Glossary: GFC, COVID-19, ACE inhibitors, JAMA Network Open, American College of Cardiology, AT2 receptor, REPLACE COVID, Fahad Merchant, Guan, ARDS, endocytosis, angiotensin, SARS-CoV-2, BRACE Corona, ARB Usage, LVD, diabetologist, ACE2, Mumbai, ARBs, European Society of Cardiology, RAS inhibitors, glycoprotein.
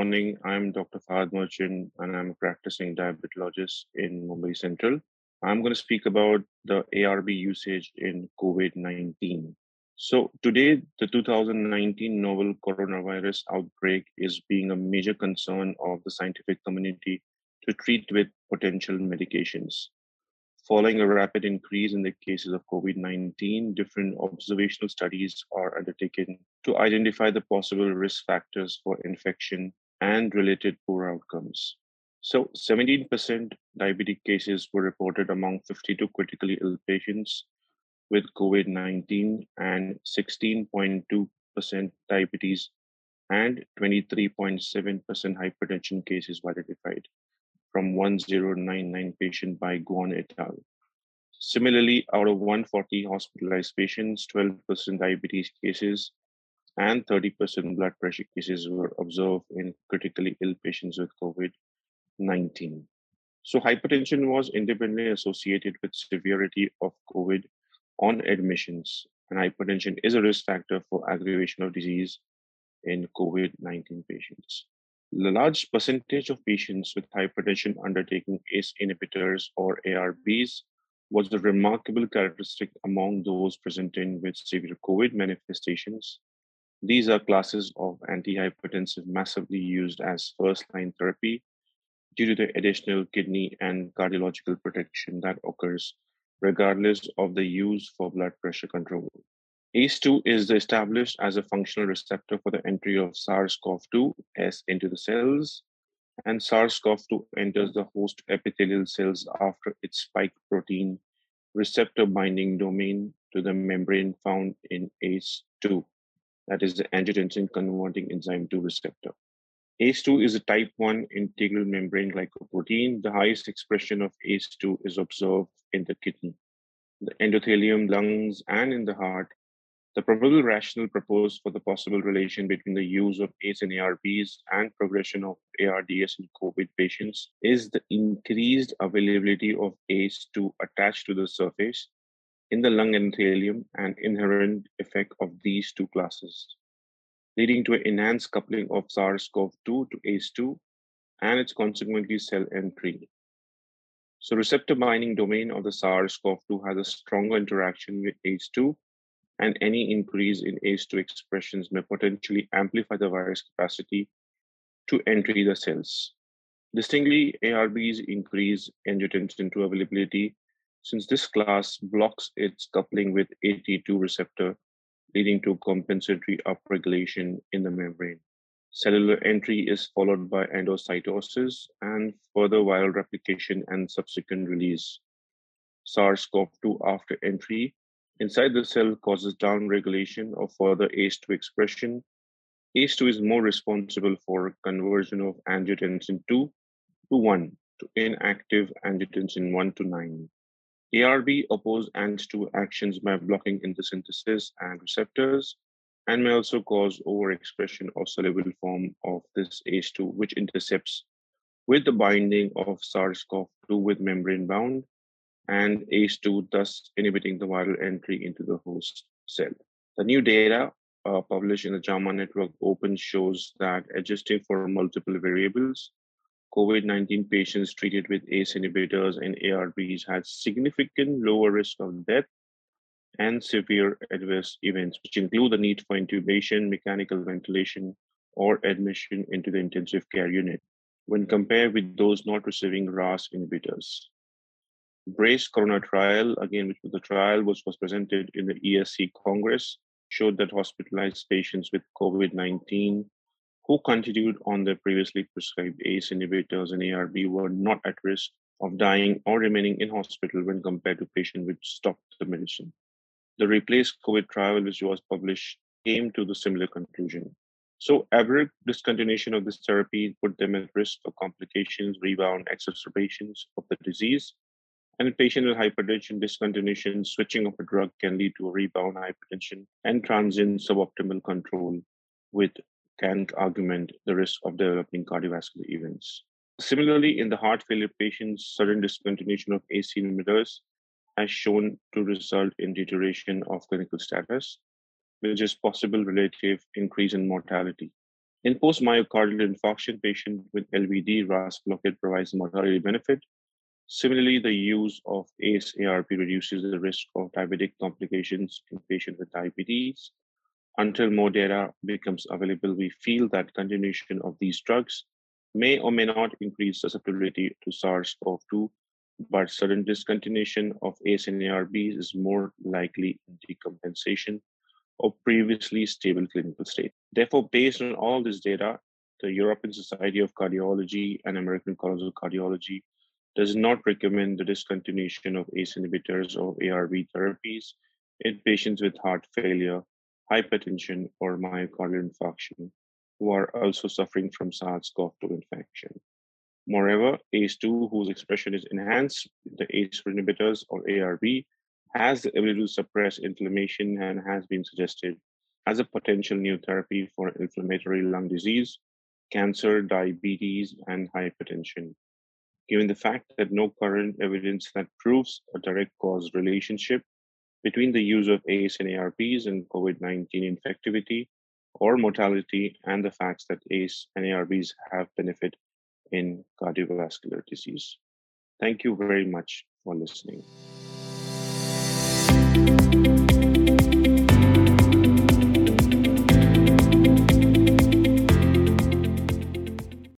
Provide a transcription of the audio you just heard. morning. I'm Dr. Fahad Merchant, and I'm a practicing diabetologist in Mumbai Central. I'm going to speak about the ARB usage in COVID-19. So today, the 2019 novel coronavirus outbreak is being a major concern of the scientific community to treat with potential medications. Following a rapid increase in the cases of COVID-19, different observational studies are undertaken to identify the possible risk factors for infection and related poor outcomes. So 17% diabetic cases were reported among 52 critically ill patients with COVID-19 and 16.2% diabetes and 23.7% hypertension cases were identified from 1099 patients by Guan et al. Similarly, out of 140 hospitalized patients, 12% diabetes cases and 30% blood pressure cases were observed in critically ill patients with COVID-19. So hypertension was independently associated with severity of COVID on admissions, and hypertension is a risk factor for aggravation of disease in COVID-19 patients. The large percentage of patients with hypertension undertaking ACE inhibitors or ARBs was a remarkable characteristic among those presenting with severe COVID manifestations. These are classes of antihypertensive massively used as first-line therapy due to the additional kidney and cardiological protection that occurs regardless of the use for blood pressure control. ACE2 is established as a functional receptor for the entry of SARS-CoV-2 S into the cells, and SARS-CoV-2 enters the host epithelial cells after its spike protein receptor binding domain to the membrane found in ACE2, that is the angiotensin-converting enzyme 2 receptor. ACE2 is a type 1 integral membrane glycoprotein. The highest expression of ACE2 is observed in the kidney, the endothelium, lungs, and in the heart. The probable rationale proposed for the possible relation between the use of ACE and ARBs and progression of ARDS in COVID patients is the increased availability of ACE2 attached to the surface in the lung endothelium and inherent effect of these two classes, leading to an enhanced coupling of SARS-CoV-2 to ACE2 and its consequently cell entry. So receptor binding domain of the SARS-CoV-2 has a stronger interaction with ACE2, and any increase in ACE2 expressions may potentially amplify the virus capacity to enter the cells. Distinctly, ARBs increase angiotensin II availability since this class blocks its coupling with AT2 receptor, leading to compensatory upregulation in the membrane. Cellular entry is followed by endocytosis and further viral replication and subsequent release. SARS-CoV-2 after entry inside the cell causes downregulation of further ACE2 expression. ACE2 is more responsible for conversion of angiotensin II to 1 to inactive angiotensin 1 to 9. ARB oppose ANG2 actions by blocking endothelial and receptors and may also cause overexpression of soluble form of this ACE2, which intercepts with the binding of SARS-CoV-2 with membrane bound, and ACE2, thus inhibiting the viral entry into the host cell. The new data published in the JAMA Network Open shows that adjusting for multiple variables, COVID-19 patients treated with ACE inhibitors and ARBs had significant lower risk of death and severe adverse events, which include the need for intubation, mechanical ventilation, or admission into the intensive care unit when compared with those not receiving RAS inhibitors. BRACE Corona trial, again, which was the trial which was presented in the ESC Congress, showed that hospitalized patients with COVID-19 who continued on their previously prescribed ACE inhibitors and ARB were not at risk of dying or remaining in hospital when compared to patients which stopped the medicine. The REPLACE COVID trial, which was published, came to the similar conclusion. So abrupt discontinuation of this therapy put them at risk for complications, rebound, exacerbations of the disease. And in patients with hypertension, discontinuation, switching of a drug can lead to a rebound hypertension and transient suboptimal control, which can augment the risk of developing cardiovascular events. Similarly, in the heart failure patients, sudden discontinuation of ACE inhibitors has shown to result in deterioration of clinical status, which is possible relative increase in mortality. In post-myocardial infarction, patient with LVD RAS blockade provides mortality benefit. Similarly, the use of ACE-ARB reduces the risk of diabetic complications in patients with diabetes. Until more data becomes available, we feel that continuation of these drugs may or may not increase susceptibility to SARS-CoV-2, but sudden discontinuation of ACE and ARBs is more likely in decompensation of previously stable clinical state. Therefore, based on all this data, the European Society of Cardiology and American College of Cardiology does not recommend the discontinuation of ACE inhibitors or ARB therapies in patients with heart failure, hypertension, or myocardial infarction, who are also suffering from SARS-CoV-2 infection. Moreover, ACE2, whose expression is enhanced with the ACE inhibitors or ARB, has the ability to suppress inflammation and has been suggested as a potential new therapy for inflammatory lung disease, cancer, diabetes, and hypertension. Given the fact that no current evidence that proves a direct cause relationship between the use of ACE and ARBs and COVID-19 infectivity or mortality, and the facts that ACE and ARBs have benefit in cardiovascular disease. Thank you very much for listening.